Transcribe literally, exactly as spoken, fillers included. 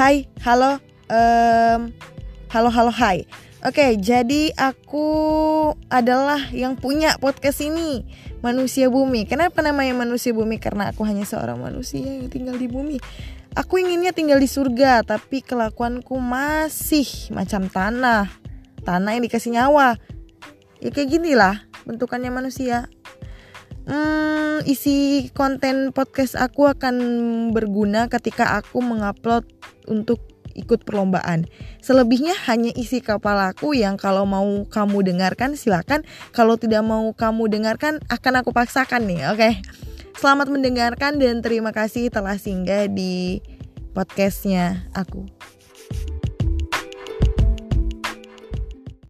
Hai, halo, um, halo, halo, hai. Oke, jadi aku adalah yang punya podcast ini, Manusia Bumi. Kenapa namanya Manusia Bumi? Karena aku hanya seorang manusia yang tinggal di bumi. Aku inginnya tinggal di surga, tapi kelakuanku masih macam tanah. Tanah yang dikasih nyawa. Ya kayak ginilah bentukannya manusia. Hmm, isi konten podcast aku akan berguna ketika aku mengupload untuk ikut perlombaan. Selebihnya hanya isi kepala aku yang kalau mau kamu dengarkan silakan. Kalau tidak mau kamu dengarkan akan aku paksakan nih, oke? Okay? Selamat mendengarkan dan terima kasih telah singgah di podcastnya aku.